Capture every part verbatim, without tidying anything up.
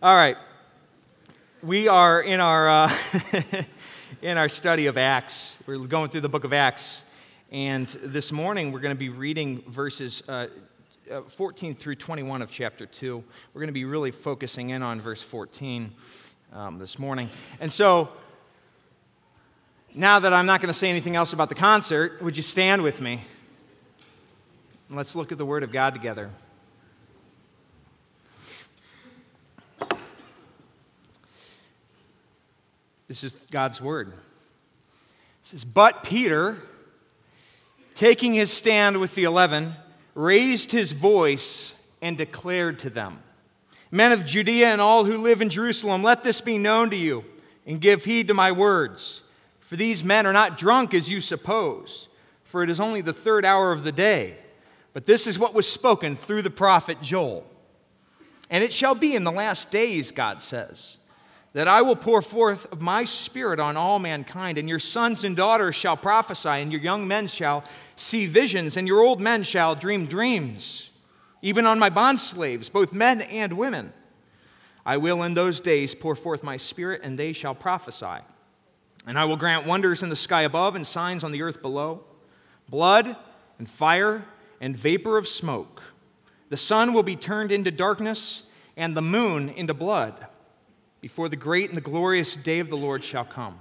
All right, we are in our uh, in our study of Acts. We're going through the book of Acts, and this morning we're going to be reading verses uh, fourteen through twenty-one of chapter two. We're going to be really focusing in on verse fourteen um, this morning. And so, now that I'm not going to say anything else about the concert, would you stand with me? Let's look at the Word of God together. This is God's word. It says, "But Peter, taking his stand with the eleven, raised his voice and declared to them, 'Men of Judea and all who live in Jerusalem, let this be known to you, and give heed to my words. For these men are not drunk as you suppose, for it is only the third hour of the day. But this is what was spoken through the prophet Joel. And it shall be in the last days, God says, that I will pour forth of my spirit on all mankind, and your sons and daughters shall prophesy, and your young men shall see visions, and your old men shall dream dreams, even on my bondslaves, both men and women. I will in those days pour forth my spirit, and they shall prophesy. And I will grant wonders in the sky above and signs on the earth below, blood and fire and vapor of smoke. The sun will be turned into darkness, and the moon into blood, before the great and the glorious day of the Lord shall come.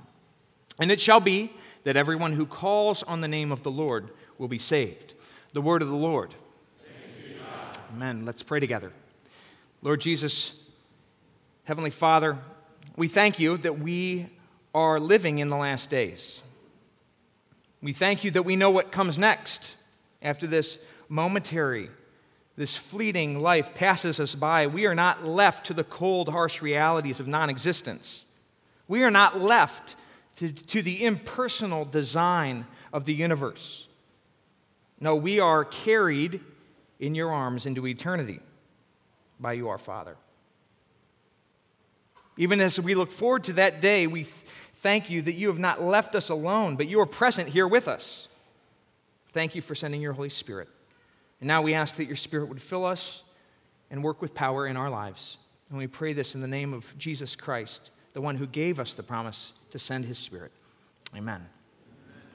And it shall be that everyone who calls on the name of the Lord will be saved.'" The word of the Lord. Thanks be to God. Amen. Let's pray together. Lord Jesus, Heavenly Father, we thank you that we are living in the last days. We thank you that we know what comes next after this momentary, this fleeting life passes us by. We are not left to the cold, harsh realities of non-existence. We are not left to, to the impersonal design of the universe. No, we are carried in your arms into eternity by you, our Father. Even as we look forward to that day, we thank you that you have not left us alone, but you are present here with us. Thank you for sending your Holy Spirit. And now we ask that your Spirit would fill us and work with power in our lives. And we pray this in the name of Jesus Christ, the one who gave us the promise to send his Spirit. Amen. Amen.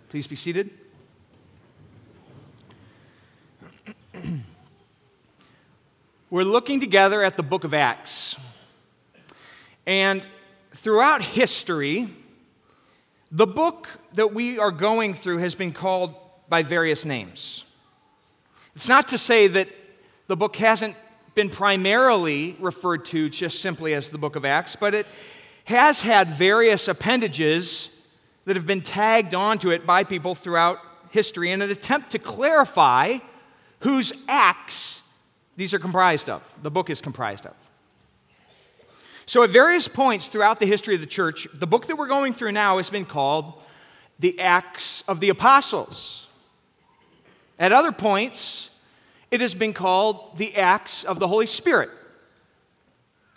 Please be seated. We're looking together at the book of Acts. And throughout history, the book that we are going through has been called by various names. It's not to say that the book hasn't been primarily referred to just simply as the book of Acts, but it has had various appendages that have been tagged onto it by people throughout history in an attempt to clarify whose acts these are comprised of, the book is comprised of. So at various points throughout the history of the church, the book that we're going through now has been called the Acts of the Apostles. At other points, it has been called the Acts of the Holy Spirit.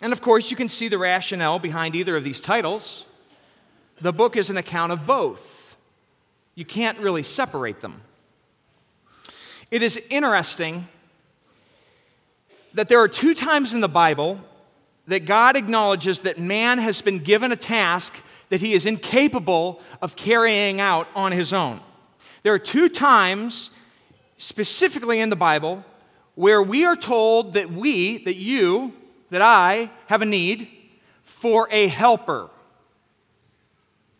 And of course, you can see the rationale behind either of these titles. The book is an account of both. You can't really separate them. It is interesting that there are two times in the Bible that God acknowledges that man has been given a task that he is incapable of carrying out on his own. There are two times specifically in the Bible, where we are told that we, that you, that I, have a need for a helper.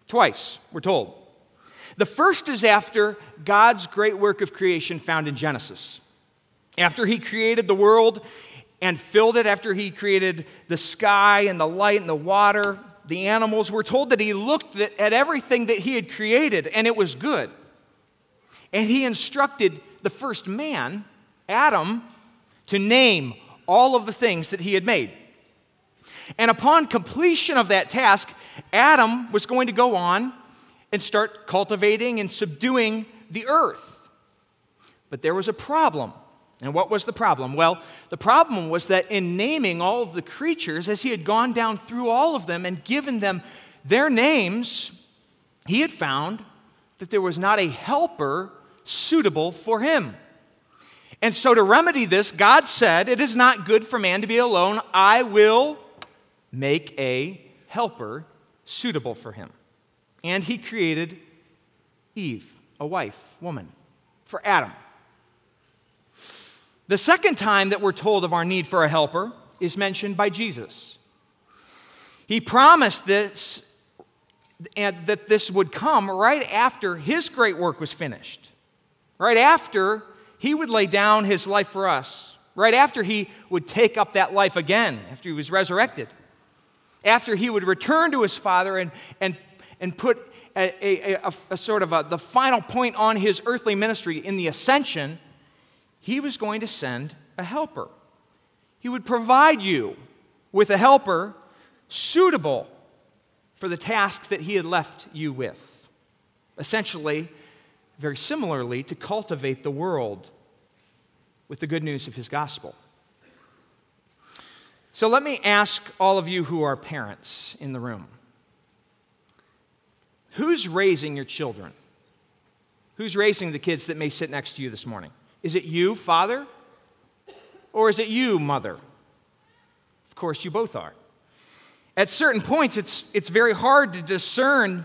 Twice, we're told. The first is after God's great work of creation found in Genesis. After he created the world and filled it, after he created the sky and the light and the water, the animals, we're told that he looked at everything that he had created, and it was good. And he instructed the first man, Adam, to name all of the things that he had made. And upon completion of that task, Adam was going to go on and start cultivating and subduing the earth. But there was a problem. And what was the problem? Well, the problem was that in naming all of the creatures, as he had gone down through all of them and given them their names, he had found that there was not a helper suitable for him. And so to remedy this, God said, "It is not good for man to be alone. I will make a helper suitable for him. And he created Eve, a wife, woman, for Adam. The second time that we're told of our need for a helper is mentioned by Jesus. He promised this, and that this would come right after his great work was finished, right after he would lay down his life for us, right after he would take up that life again, after he was resurrected, after he would return to his Father and, and, and put a, a, a, a sort of a, the final point on his earthly ministry in the ascension. He was going to send a helper. He would provide you with a helper suitable for the task that he had left you with. Essentially, very similarly, to cultivate the world with the good news of his gospel. So let me ask all of you who are parents in the room. Who's raising your children? Who's raising the kids that may sit next to you this morning? Is it you, father? Or is it you, mother? Of course, you both are. At certain points, it's, it's very hard to discern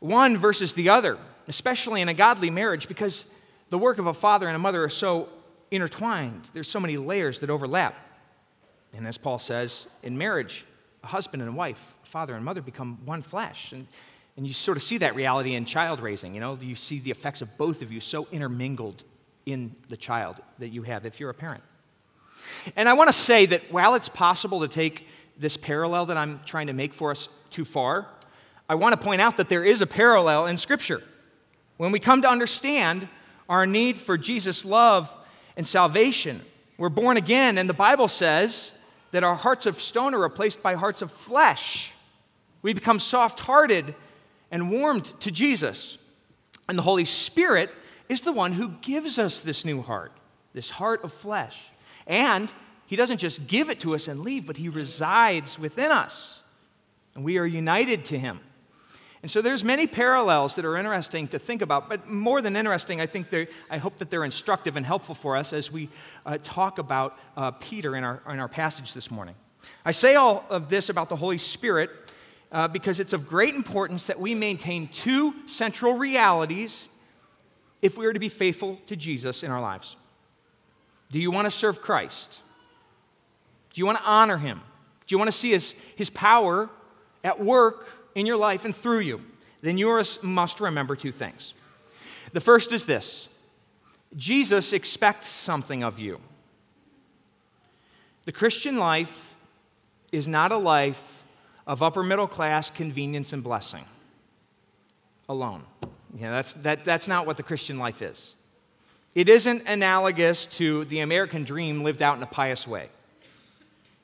one versus the other, especially in a godly marriage, because the work of a father and a mother are so intertwined. There's so many layers that overlap. And as Paul says, in marriage, a husband and a wife, a father and mother become one flesh. And, and you sort of see that reality in child raising. You know, you see the effects of both of you so intermingled in the child that you have if you're a parent. And I want to say that while it's possible to take this parallel that I'm trying to make for us too far, I want to point out that there is a parallel in Scripture. When we come to understand our need for Jesus' love and salvation, we're born again, and the Bible says that our hearts of stone are replaced by hearts of flesh. We become soft-hearted and warmed to Jesus. And the Holy Spirit is the one who gives us this new heart, this heart of flesh. And he doesn't just give it to us and leave, but he resides within us, and we are united to him. And so there's many parallels that are interesting to think about, but more than interesting, I think they I hope that they're instructive and helpful for us as we uh, talk about uh, Peter in our in our passage this morning. I say all of this about the Holy Spirit uh, because it's of great importance that we maintain two central realities if we are to be faithful to Jesus in our lives. Do you want to serve Christ? Do you want to honor him? Do you want to see his, his power at work in your life and through you? Then you must remember two things. The first is this: Jesus expects something of you. The Christian life is not a life of upper middle class convenience and blessing alone. Yeah, that's, that, that's not what the Christian life is. It isn't analogous to the American dream lived out in a pious way.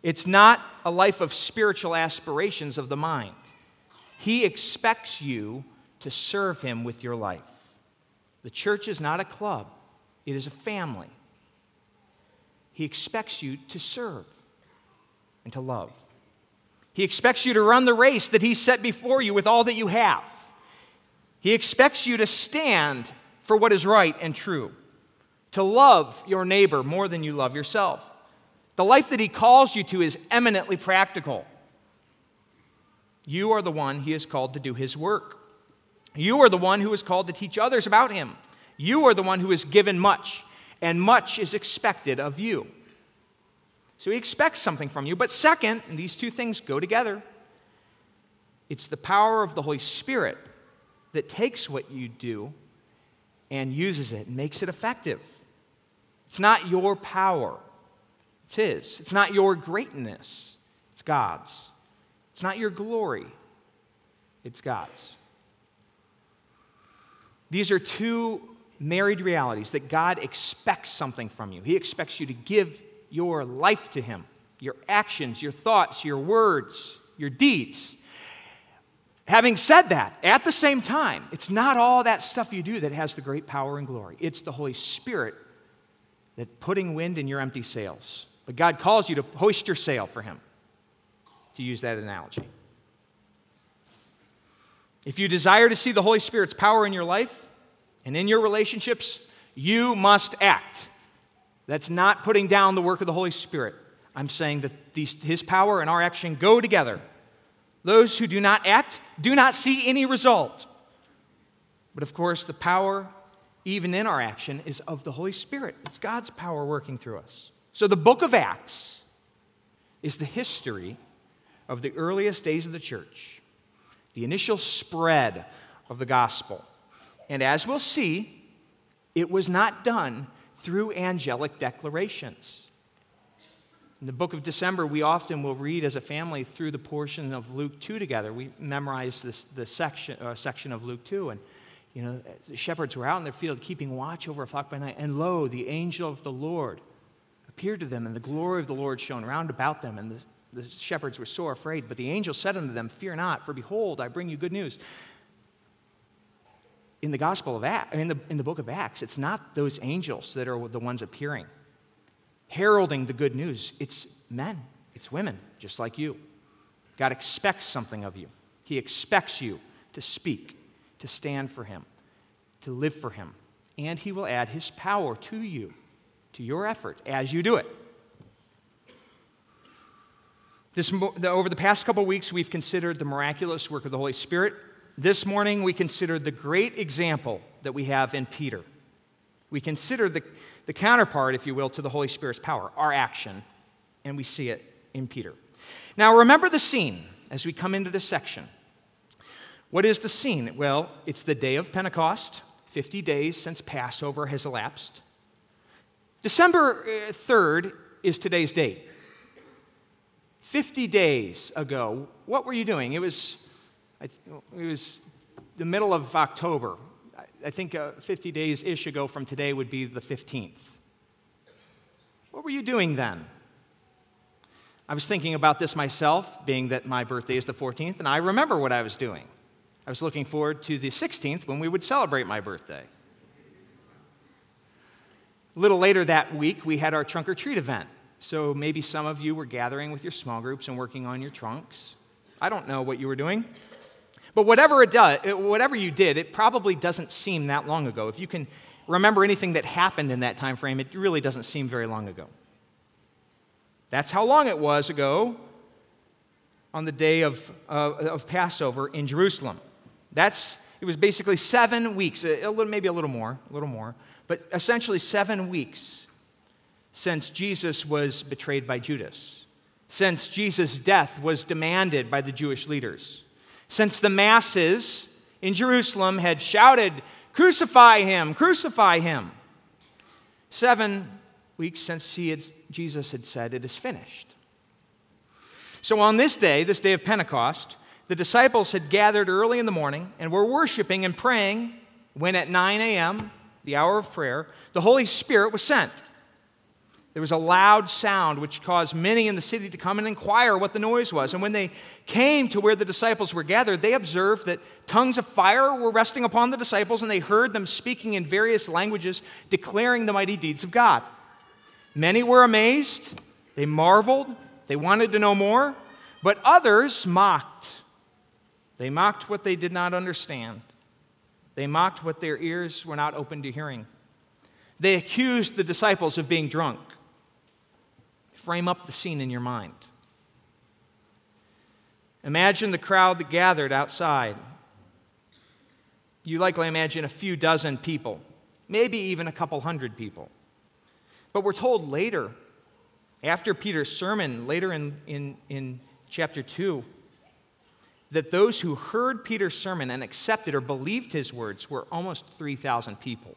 It's not a life of spiritual aspirations of the mind. He expects you to serve him with your life. The church is not a club. It is a family. He expects you to serve and to love. He expects you to run the race that he set before you with all that you have. He expects you to stand for what is right and true, to love your neighbor more than you love yourself. The life that he calls you to is eminently practical. You are the one he is called to do his work. You are the one who is called to teach others about him. You are the one who is given much, and much is expected of you. So he expects something from you. But second, and these two things go together, it's the power of the Holy Spirit that takes what you do and uses it and makes it effective. It's not your power. It's his. It's not your greatness. It's God's. It's not your glory. It's God's. These are two married realities that God expects something from you. He expects you to give your life to him, your actions, your thoughts, your words, your deeds. Having said that, at the same time, it's not all that stuff you do that has the great power and glory. It's the Holy Spirit that's putting wind in your empty sails. But God calls you to hoist your sail for him, to use that analogy. If you desire to see the Holy Spirit's power in your life and in your relationships, you must act. That's not putting down the work of the Holy Spirit. I'm saying that these, his power and our action go together. Those who do not act do not see any result. But of course, the power, even in our action, is of the Holy Spirit. It's God's power working through us. So the book of Acts is the history of the earliest days of the church, the initial spread of the gospel. And as we'll see, it was not done through angelic declarations. In the book of December, we often will read as a family through the portion of Luke two together. We memorize this the section, uh, section of Luke two, and you know, the shepherds were out in their field keeping watch over a flock by night, and lo, the angel of the Lord appeared to them, and the glory of the Lord shone round about them, and the, the shepherds were sore afraid. But the angel said unto them, Fear not, for behold, I bring you good news. In the Gospel of Acts, in the, in the book of Acts, it's not those angels that are the ones appearing, heralding the good news. It's men, it's women, just like you. God expects something of you. He expects you to speak, to stand for him, to live for him. And he will add his power to you, to your effort, as you do it. This, over the past couple weeks, we've considered the miraculous work of the Holy Spirit. This morning, we considered the great example that we have in Peter. We consider the, the counterpart, if you will, to the Holy Spirit's power, our action, and we see it in Peter. Now, remember the scene as we come into this section. What is the scene? Well, it's the day of Pentecost, fifty days since Passover has elapsed. December third is today's date. fifty days ago, what were you doing? It was, it was the middle of October. I think fifty days-ish ago from today would be the fifteenth. What were you doing then? I was thinking about this myself, being that my birthday is the fourteenth, and I remember what I was doing. I was looking forward to the sixteenth when we would celebrate my birthday. A little later that week, we had our trunk or treat event. So maybe some of you were gathering with your small groups and working on your trunks. I don't know what you were doing. But whatever it does, whatever you did, it probably doesn't seem that long ago. If you can remember anything that happened in that time frame, it really doesn't seem very long ago. That's how long it was ago on the day of, uh, of Passover in Jerusalem. That's, it was basically seven weeks, a, a little, maybe a little more, a little more, but essentially seven weeks since Jesus was betrayed by Judas, since Jesus' death was demanded by the Jewish leaders, since the masses in Jerusalem had shouted, Crucify him, crucify him. Seven weeks since he had, Jesus had said, It is finished. So on this day, this day of Pentecost, the disciples had gathered early in the morning and were worshiping and praying when at nine a.m., the hour of prayer, the Holy Spirit was sent. There was a loud sound which caused many in the city to come and inquire what the noise was. And when they came to where the disciples were gathered, they observed that tongues of fire were resting upon the disciples, and they heard them speaking in various languages, declaring the mighty deeds of God. Many were amazed, they marveled, they wanted to know more, but others mocked. They mocked what they did not understand. They mocked what their ears were not open to hearing. They accused the disciples of being drunk. Frame up the scene in your mind. Imagine the crowd that gathered outside. You likely imagine a few dozen people, maybe even a couple hundred people. But we're told later, after Peter's sermon, later in, in, in chapter two, that those who heard Peter's sermon and accepted or believed his words were almost three thousand people.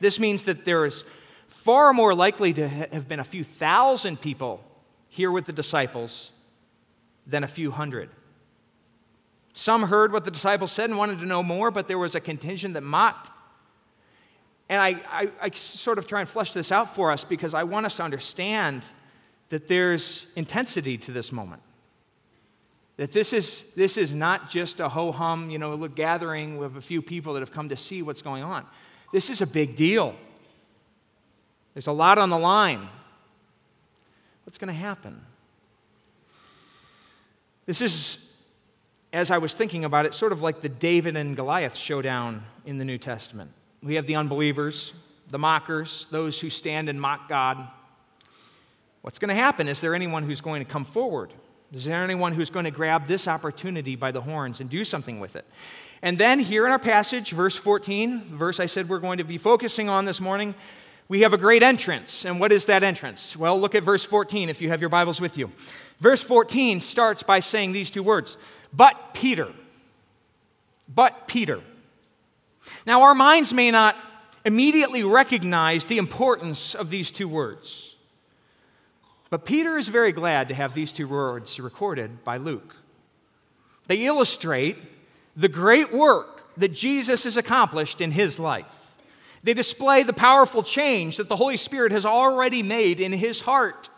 This means that there is far more likely to have been a few thousand people here with the disciples than a few hundred. Some heard what the disciples said and wanted to know more, but there was a contingent that mocked. And I, I, I sort of try and flesh this out for us because I want us to understand that there's intensity to this moment. That this is, this is not just a ho-hum, you know, gathering of a few people that have come to see what's going on. This is a big deal. There's a lot on the line. What's going to happen? This is, as I was thinking about it, sort of like the David and Goliath showdown in the New Testament. We have the unbelievers, the mockers, those who stand and mock God. What's going to happen? Is there anyone who's going to come forward? Is there anyone who's going to grab this opportunity by the horns and do something with it? And then here in our passage, verse fourteen, the verse I said we're going to be focusing on this morning, we have a great entrance. And what is that entrance? Well, look at verse fourteen if you have your Bibles with you. Verse fourteen starts by saying these two words, but Peter. But Peter. Now, our minds may not immediately recognize the importance of these two words. But Peter is very glad to have these two words recorded by Luke. They illustrate the great work that Jesus has accomplished in his life. They display the powerful change that the Holy Spirit has already made in his heart.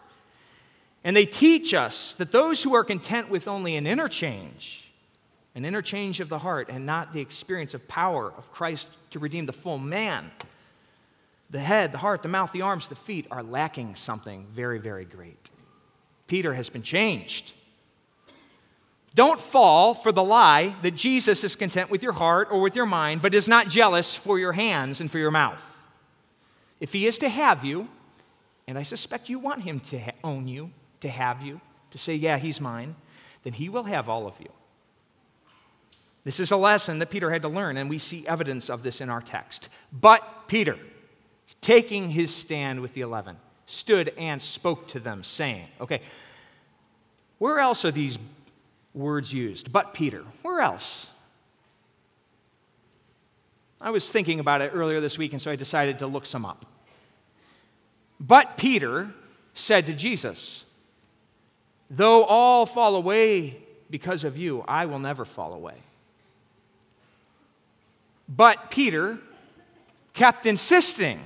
And they teach us that those who are content with only an interchange, an interchange of the heart and not the experience of power of Christ to redeem the full man, the head, the heart, the mouth, the arms, the feet, are lacking something very, very great. Peter has been changed. Don't fall for the lie that Jesus is content with your heart or with your mind, but is not jealous for your hands and for your mouth. If he is to have you, and I suspect you want him to ha- own you, to have you, to say, yeah, he's mine, then he will have all of you. This is a lesson that Peter had to learn, and we see evidence of this in our text. But Peter, taking his stand with the eleven, stood and spoke to them, saying, okay, where else are these words used? But Peter. Where else? I was thinking about it earlier this week, and so I decided to look some up. But Peter said to Jesus, though all fall away because of you, I will never fall away. But Peter kept insisting,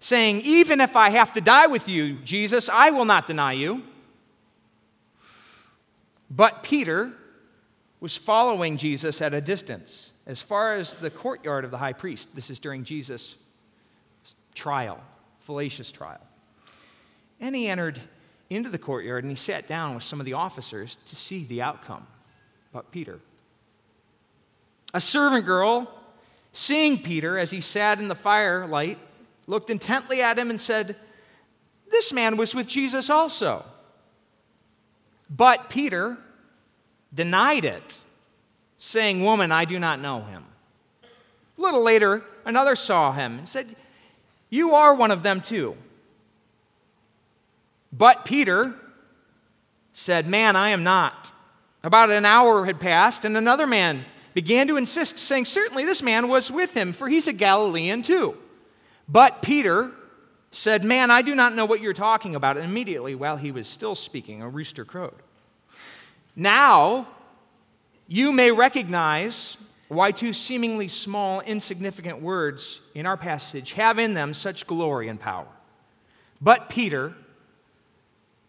saying, even if I have to die with you, Jesus, I will not deny you. But Peter was following Jesus at a distance, as far as the courtyard of the high priest. This is during Jesus' trial, fallacious trial. And he entered into the courtyard, and he sat down with some of the officers to see the outcome. But Peter, a servant girl, seeing Peter as he sat in the firelight, looked intently at him and said, this man was with Jesus also. But Peter denied it, saying, woman, I do not know him. A little later, another saw him and said, you are one of them too. But Peter said, man, I am not. About an hour had passed, and another man began to insist, saying, certainly this man was with him, for he's a Galilean too. But Peter said, man, I do not know what you're talking about. And immediately, while he was still speaking, a rooster crowed. Now, you may recognize why two seemingly small, insignificant words in our passage have in them such glory and power. But Peter,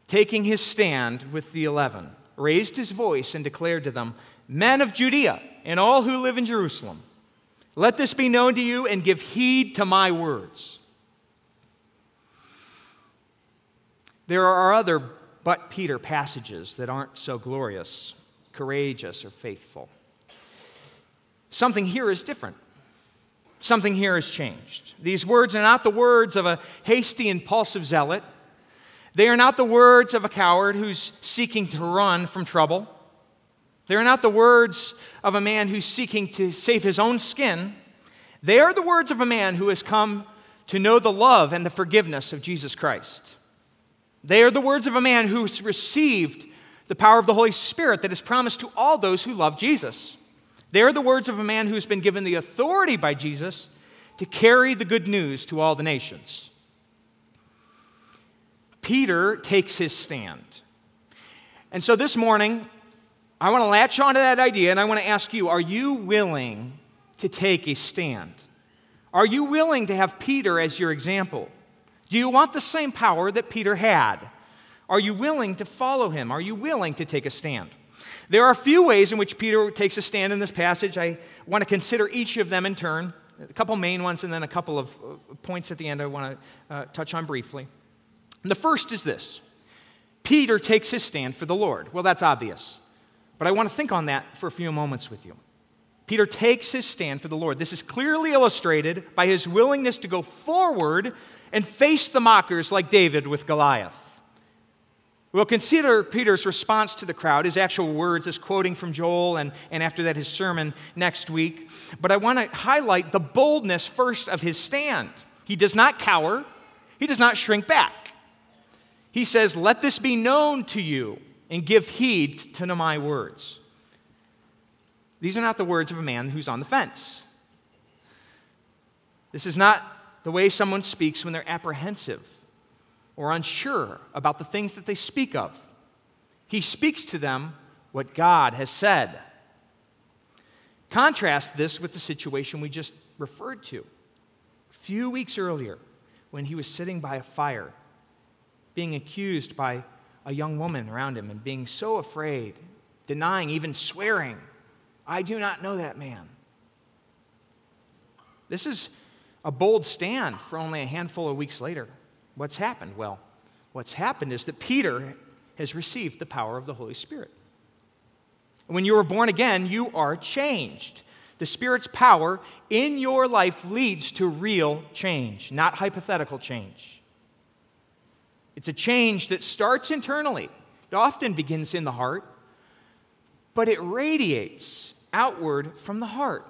taking his stand with the eleven, raised his voice and declared to them, men of Judea and all who live in Jerusalem, let this be known to you and give heed to my words. There are other but Peter passages that aren't so glorious, courageous, or faithful. Something here is different. Something here has changed. These words are not the words of a hasty, impulsive zealot. They are not the words of a coward who's seeking to run from trouble. They are not the words of a man who's seeking to save his own skin. They are the words of a man who has come to know the love and the forgiveness of Jesus Christ. They are the words of a man who's received the power of the Holy Spirit that is promised to all those who love Jesus. They are the words of a man who's been given the authority by Jesus to carry the good news to all the nations. Peter takes his stand. And so this morning, I want to latch onto that idea, and I want to ask you, are you willing to take a stand? Are you willing to have Peter as your example? Do you want the same power that Peter had? Are you willing to follow him? Are you willing to take a stand? There are a few ways in which Peter takes a stand in this passage. I want to consider each of them in turn, a couple main ones and then a couple of points at the end I want to uh, touch on briefly. And the first is this. Peter takes his stand for the Lord. Well, that's obvious. But I want to think on that for a few moments with you. Peter takes his stand for the Lord. This is clearly illustrated by his willingness to go forward and face the mockers like David with Goliath. Well, consider Peter's response to the crowd, his actual words, his quoting from Joel, and, and after that his sermon next week. But I want to highlight the boldness first of his stand. He does not cower. He does not shrink back. He says, "Let this be known to you, and give heed to my words." These are not the words of a man who's on the fence. This is not the way someone speaks when they're apprehensive or unsure about the things that they speak of. He speaks to them what God has said. Contrast this with the situation we just referred to. A few weeks earlier, when he was sitting by a fire, being accused by a young woman around him and being so afraid, denying, even swearing, "I do not know that man." This is a bold stand for only a handful of weeks later. What's happened? Well, what's happened is that Peter has received the power of the Holy Spirit. When you are born again, you are changed. The Spirit's power in your life leads to real change, not hypothetical change. It's a change that starts internally. It often begins in the heart, but it radiates outward from the heart.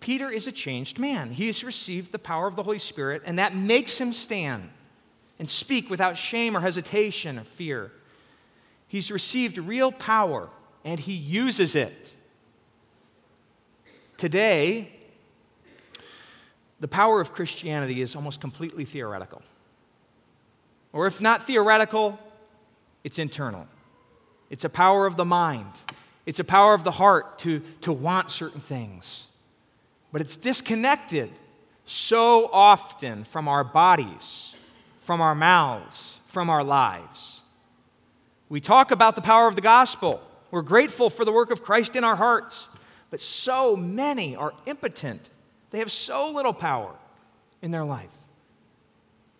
Peter is a changed man. He has received the power of the Holy Spirit, and that makes him stand and speak without shame or hesitation or fear. He's received real power, and he uses it. Today, the power of Christianity is almost completely theoretical. Or if not theoretical, it's internal. It's a power of the mind. It's a power of the heart to, to want certain things. But it's disconnected so often from our bodies, from our mouths, from our lives. We talk about the power of the gospel. We're grateful for the work of Christ in our hearts. But so many are impotent. They have so little power in their life,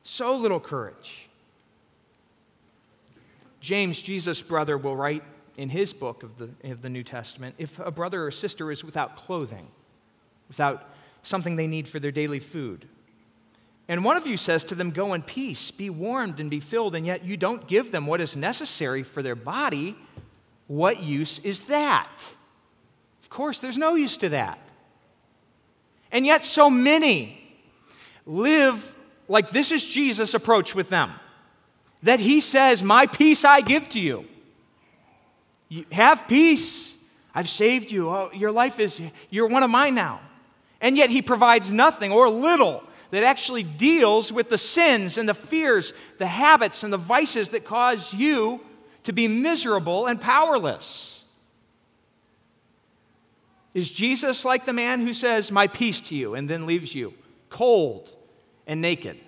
so little courage. James, Jesus' brother, will write in his book of the, of the New Testament, if a brother or sister is without clothing, without something they need for their daily food, and one of you says to them, "Go in peace, be warmed and be filled," and yet you don't give them what is necessary for their body, what use is that? Of course, there's no use to that. And yet so many live like this is Jesus' approach with them, that he says, "My peace I give to you. You have peace. I've saved you. Oh, your life is, you're one of mine now." And yet he provides nothing or little that actually deals with the sins and the fears, the habits and the vices that cause you to be miserable and powerless. Is Jesus like the man who says, "My peace to you," and then leaves you cold and naked?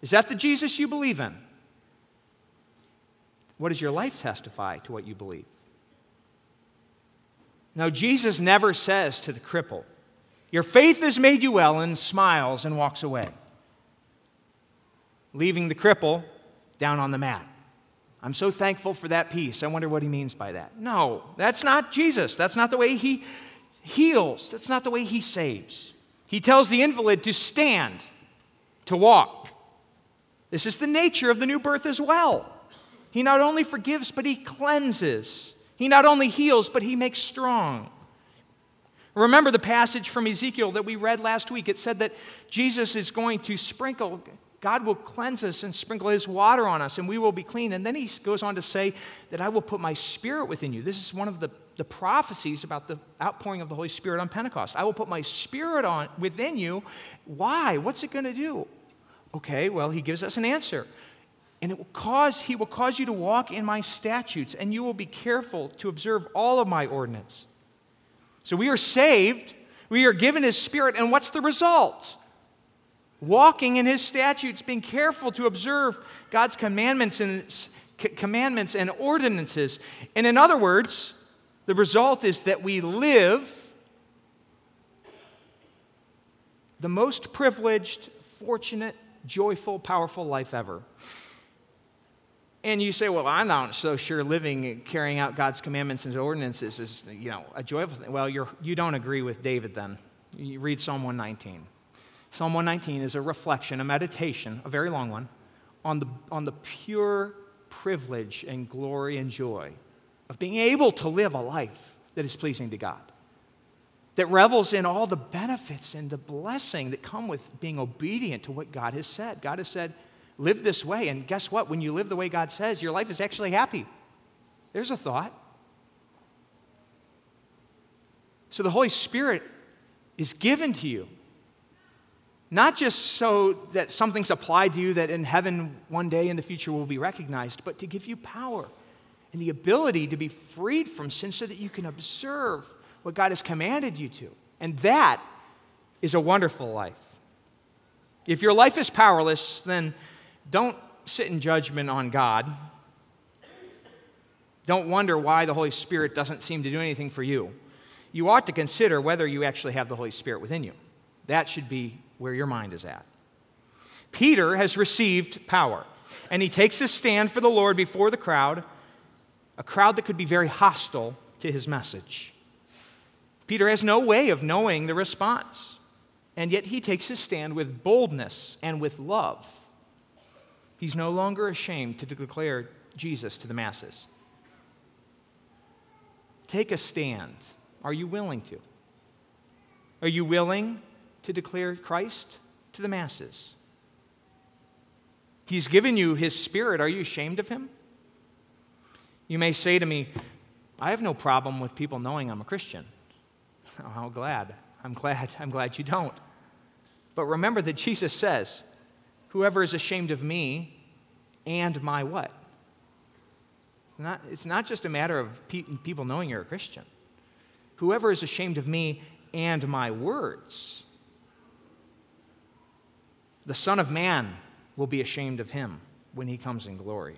Is that the Jesus you believe in? What does your life testify to what you believe? No, Jesus never says to the cripple, "Your faith has made you well," and smiles and walks away, leaving the cripple down on the mat. "I'm so thankful for that peace. I wonder what he means by that." No, that's not Jesus. That's not the way he heals. That's not the way he saves. He tells the invalid to stand, to walk. This is the nature of the new birth as well. He not only forgives, but he cleanses. He not only heals, but he makes strong. Remember the passage from Ezekiel that we read last week. It said that Jesus is going to sprinkle... God will cleanse us and sprinkle his water on us, and we will be clean. And then he goes on to say that I will put my spirit within you. This is one of the, the prophecies about the outpouring of the Holy Spirit on Pentecost. I will put my spirit on within you. Why? What's it going to do? Okay, well, he gives us an answer. And it will cause, he will cause you to walk in my statutes, and you will be careful to observe all of my ordinance. So we are saved. We are given his spirit. And what's the result? Walking in his statutes, being careful to observe God's commandments and c- commandments and ordinances. And in other words, the result is that we live the most privileged, fortunate, joyful, powerful life ever. And you say, "Well, I'm not so sure living, carrying out God's commandments and ordinances is, you know, a joyful thing." Well, you're, you don't agree with David then. You read Psalm one nineteen. Psalm one nineteen is a reflection, a meditation, a very long one, on the, on the pure privilege and glory and joy of being able to live a life that is pleasing to God, that revels in all the benefits and the blessing that come with being obedient to what God has said. God has said, live this way. And guess what? When you live the way God says, your life is actually happy. There's a thought. So the Holy Spirit is given to you, not just so that something's applied to you that in heaven one day in the future will be recognized, but to give you power and the ability to be freed from sin so that you can observe what God has commanded you to. And that is a wonderful life. If your life is powerless, then don't sit in judgment on God. Don't wonder why the Holy Spirit doesn't seem to do anything for you. You ought to consider whether you actually have the Holy Spirit within you. That should be where your mind is at. Peter has received power, and he takes his stand for the Lord before the crowd, a crowd that could be very hostile to his message. Peter has no way of knowing the response, and yet he takes his stand with boldness and with love. He's no longer ashamed to declare Jesus to the masses. Take a stand. Are you willing to? Are you willing to declare Christ to the masses? He's given you his Spirit. Are you ashamed of him? You may say to me, I have no problem with people knowing I'm a Christian. Oh, how glad. I'm glad. I'm glad you don't. But remember that Jesus says, whoever is ashamed of me and my what? Not, it's not just a matter of pe- people knowing you're a Christian. Whoever is ashamed of me and my words, the Son of Man will be ashamed of him when he comes in glory.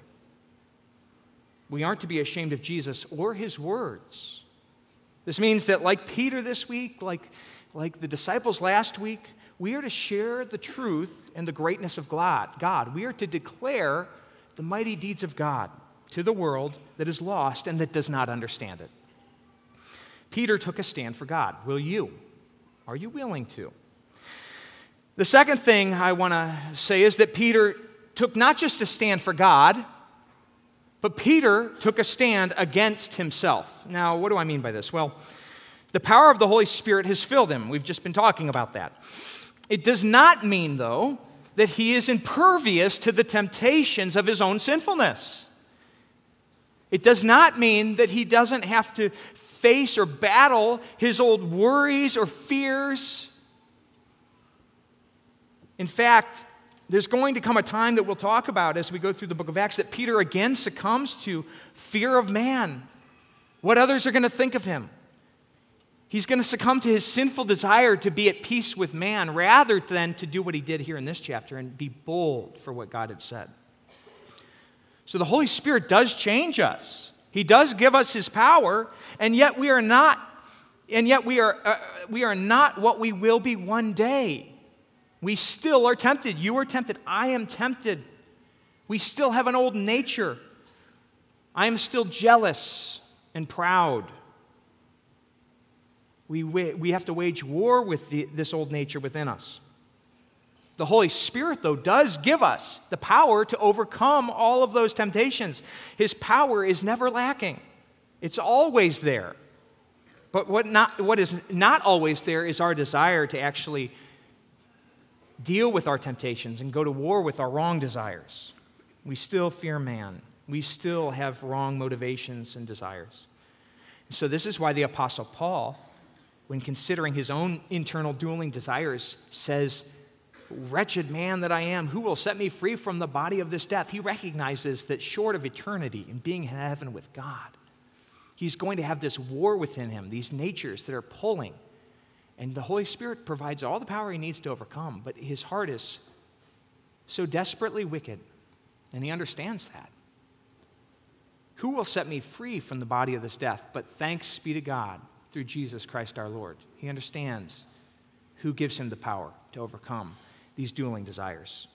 We aren't to be ashamed of Jesus or his words. This means that like Peter this week, like, like the disciples last week, we are to share the truth and the greatness of God. We are to declare the mighty deeds of God to the world that is lost and that does not understand it. Peter took a stand for God. Will you? Are you willing to? The second thing I want to say is that Peter took not just a stand for God, but Peter took a stand against himself. Now, what do I mean by this? Well, the power of the Holy Spirit has filled him. We've just been talking about that. It does not mean, though, that he is impervious to the temptations of his own sinfulness. It does not mean that he doesn't have to face or battle his old worries or fears. In fact, there's going to come a time that we'll talk about as we go through the book of Acts that Peter again succumbs to fear of man, what others are going to think of him. He's going to succumb to his sinful desire to be at peace with man rather than to do what he did here in this chapter and be bold for what God had said. So the Holy Spirit does change us. He does give us his power, and yet we are not, and yet we are, uh, we are not what we will be one day. We still are tempted. You are tempted. I am tempted. We still have an old nature. I am still jealous and proud. We, we have to wage war with the, this old nature within us. The Holy Spirit, though, does give us the power to overcome all of those temptations. His power is never lacking. It's always there. But what not, what is not always there is our desire to actually deal with our temptations and go to war with our wrong desires. We still fear man. We still have wrong motivations and desires. So this is why the Apostle Paul, when considering his own internal dueling desires, says, wretched man that I am, who will set me free from the body of this death? He recognizes that short of eternity and being in heaven with God, he's going to have this war within him, these natures that are pulling. And the Holy Spirit provides all the power he needs to overcome, but his heart is so desperately wicked, and he understands that. Who will set me free from the body of this death? But thanks be to God through Jesus Christ our Lord. He understands who gives him the power to overcome these dueling desires.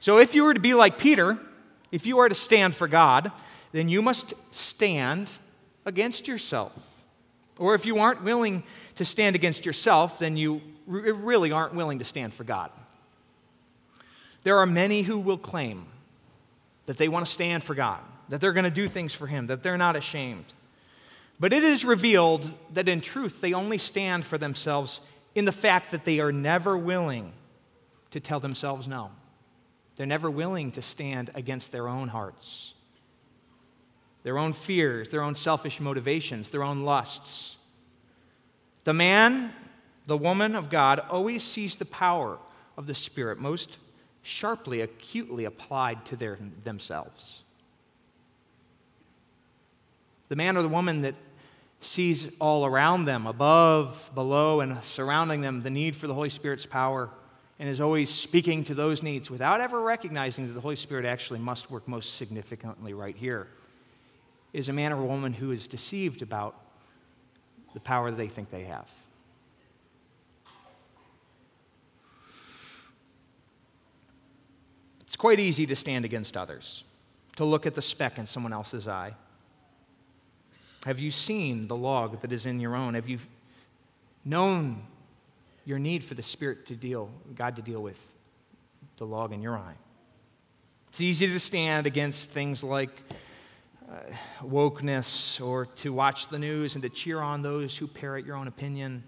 So if you were to be like Peter, if you are to stand for God, then you must stand against yourself. Or if you aren't willing to stand against yourself, then you r- really aren't willing to stand for God. There are many who will claim that they want to stand for God, that they're going to do things for him, that they're not ashamed. But it is revealed that in truth they only stand for themselves in the fact that they are never willing to tell themselves no. They're never willing to stand against their own hearts, their own fears, their own selfish motivations, their own lusts. The man, the woman of God always sees the power of the Spirit most sharply, acutely applied to their themselves. The man or the woman that sees all around them, above, below, and surrounding them, the need for the Holy Spirit's power, and is always speaking to those needs without ever recognizing that the Holy Spirit actually must work most significantly right here, is a man or woman who is deceived about the power that they think they have. It's quite easy to stand against others, to look at the speck in someone else's eye. Have you seen the log that is in your own? Have you known your need for the Spirit to deal, God to deal with the log in your eye? It's easy to stand against things like uh, wokeness, or to watch the news and to cheer on those who parrot your own opinion.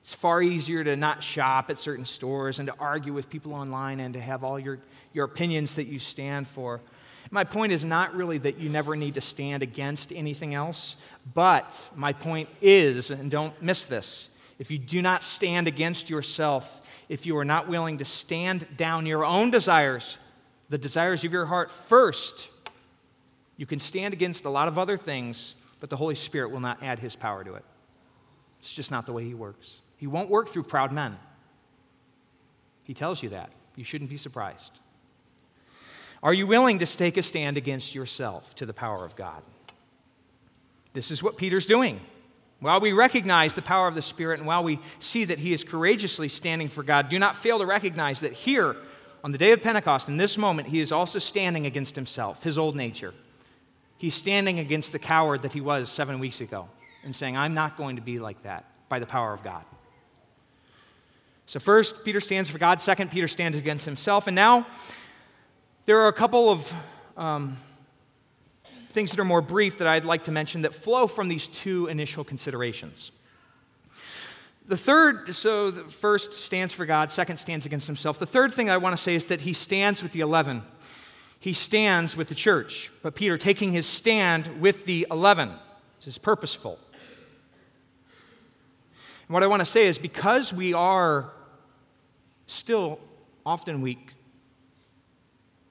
It's far easier to not shop at certain stores and to argue with people online and to have all your, your opinions that you stand for. My point is not really that you never need to stand against anything else, but my point is, and don't miss this, if you do not stand against yourself, if you are not willing to stand down your own desires, the desires of your heart first, you can stand against a lot of other things, but the Holy Spirit will not add his power to it. It's just not the way he works. He won't work through proud men. He tells you that. You shouldn't be surprised. Are you willing to take a stand against yourself to the power of God? This is what Peter's doing. While we recognize the power of the Spirit and while we see that he is courageously standing for God, do not fail to recognize that here, on the day of Pentecost, in this moment, he is also standing against himself, his old nature. He's standing against the coward that he was seven weeks ago and saying, I'm not going to be like that by the power of God. So first, Peter stands for God. Second, Peter stands against himself. And now, there are a couple of um, things that are more brief that I'd like to mention that flow from these two initial considerations. The third, so the first stands for God, second stands against himself. The third thing I want to say is that he stands with the eleven. He stands with the church. But Peter taking his stand with the eleven, this is purposeful. And what I want to say is because we are still often weak,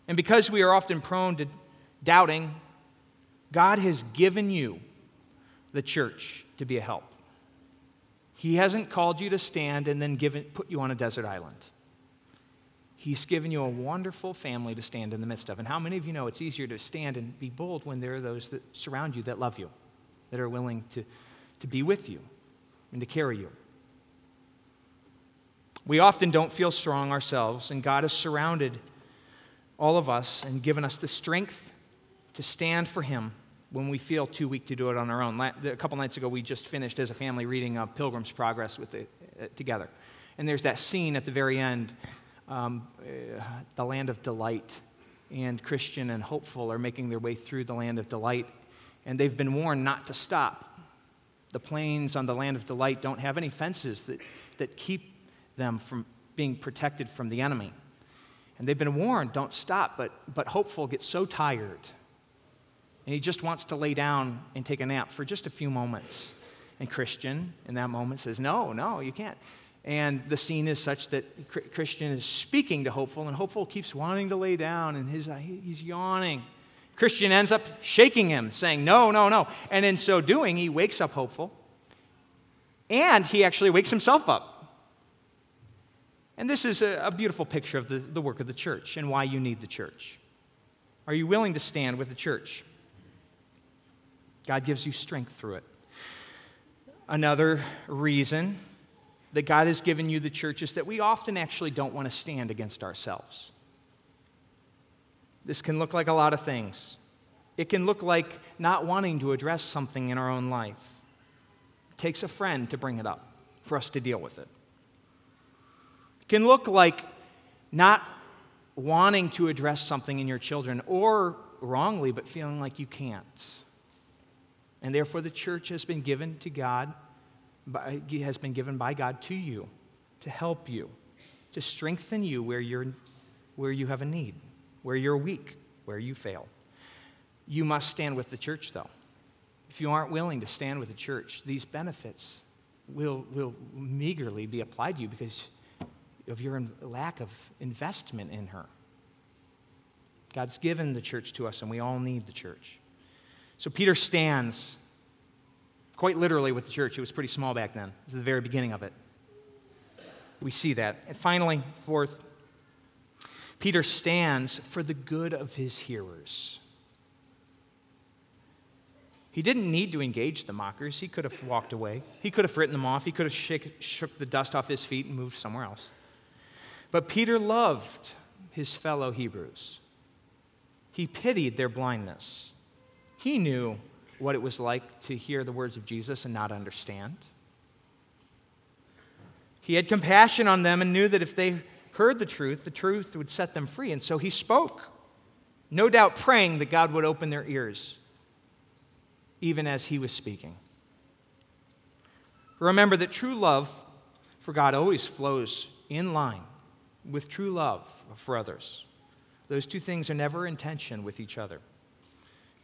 and because we are often prone to doubting, God has given you the church to be a help. He hasn't called you to stand and then given, put you on a desert island. He's given you a wonderful family to stand in the midst of. And how many of you know it's easier to stand and be bold when there are those that surround you that love you, that are willing to, to be with you and to carry you? We often don't feel strong ourselves, and God has surrounded all of us and given us the strength to stand for him when we feel too weak to do it on our own. A couple nights ago, we just finished as a family reading uh, Pilgrim's Progress with the, uh, together. And there's that scene at the very end, um, uh, the land of delight, and Christian and hopeful are making their way through the land of delight, and they've been warned not to stop. The plains on the land of delight don't have any fences that, that keep them from being protected from the enemy. And they've been warned, don't stop, but, but hopeful gets so tired. And he just wants to lay down and take a nap for just a few moments. And Christian, in that moment, says, no, no, you can't. And the scene is such that Christian is speaking to Hopeful, and Hopeful keeps wanting to lay down, and his, he's yawning. Christian ends up shaking him, saying, no, no, no. And in so doing, he wakes up Hopeful, and he actually wakes himself up. And this is a, a beautiful picture of the, the work of the church and why you need the church. Are you willing to stand with the church? God gives you strength through it. Another reason that God has given you the church is that we often actually don't want to stand against ourselves. This can look like a lot of things. It can look like not wanting to address something in our own life. It takes a friend to bring it up for us to deal with it. Can look like not wanting to address something in your children, or wrongly, but feeling like you can't. And therefore, the church has been given to God, by, has been given by God to you, to help you, to strengthen you where you're, where you have a need, where you're weak, where you fail. You must stand with the church, though. If you aren't willing to stand with the church, these benefits will, will meagerly be applied to you because of your lack of investment in her. God's given the church to us, and we all need the church. So Peter stands quite literally with the church. It was pretty small back then. This is the very beginning of it. We see that. And finally, fourth, Peter stands for the good of his hearers. He didn't need to engage the mockers. He could have walked away. He could have written them off. He could have shake, shook the dust off his feet and moved somewhere else. But Peter loved his fellow Hebrews. He pitied their blindness. He knew what it was like to hear the words of Jesus and not understand. He had compassion on them and knew that if they heard the truth, the truth would set them free. And so he spoke, no doubt praying that God would open their ears, even as he was speaking. Remember that true love for God always flows in line with true love for others. Those two things are never in tension with each other.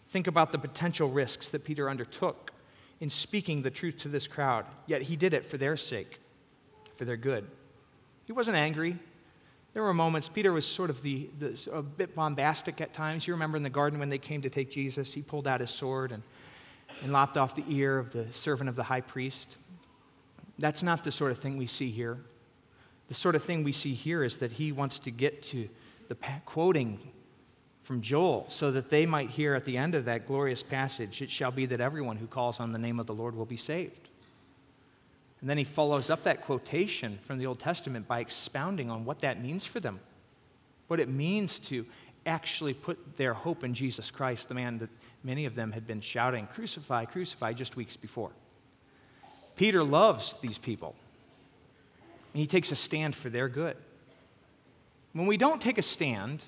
Think about the potential risks that Peter undertook in speaking the truth to this crowd, yet he did it for their sake, for their good. He wasn't angry. There were moments, Peter was sort of the, the a bit bombastic at times. You remember in the garden when they came to take Jesus, he pulled out his sword and, and lopped off the ear of the servant of the high priest. That's not the sort of thing we see here. The sort of thing we see here is that he wants to get to the quoting from Joel so that they might hear at the end of that glorious passage, "It shall be that everyone who calls on the name of the Lord will be saved." And then he follows up that quotation from the Old Testament by expounding on what that means for them, what it means to actually put their hope in Jesus Christ, the man that many of them had been shouting, "Crucify, crucify," just weeks before. Peter loves these people, and he takes a stand for their good. When we don't take a stand,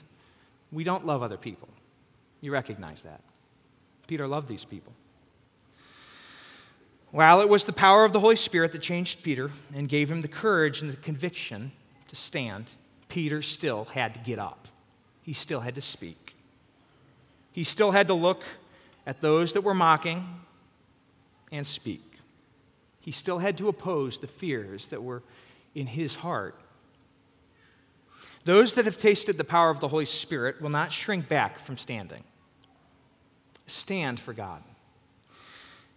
we don't love other people. You recognize that. Peter loved these people. Well, it was the power of the Holy Spirit that changed Peter and gave him the courage and the conviction to stand. Peter still had to get up. He still had to speak. He still had to look at those that were mocking and speak. He still had to oppose the fears that were in his heart. Those that have tasted the power of the Holy Spirit will not shrink back from standing. Stand for God.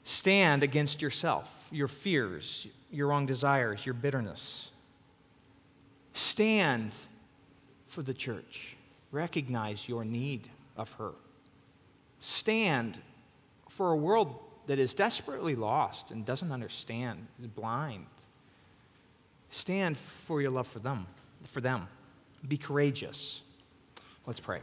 Stand against yourself, your fears, your wrong desires, your bitterness. Stand for the church. Recognize your need of her. Stand for a world that is desperately lost and doesn't understand, is blind. Stand for your love for them, for them. Be courageous. Let's pray.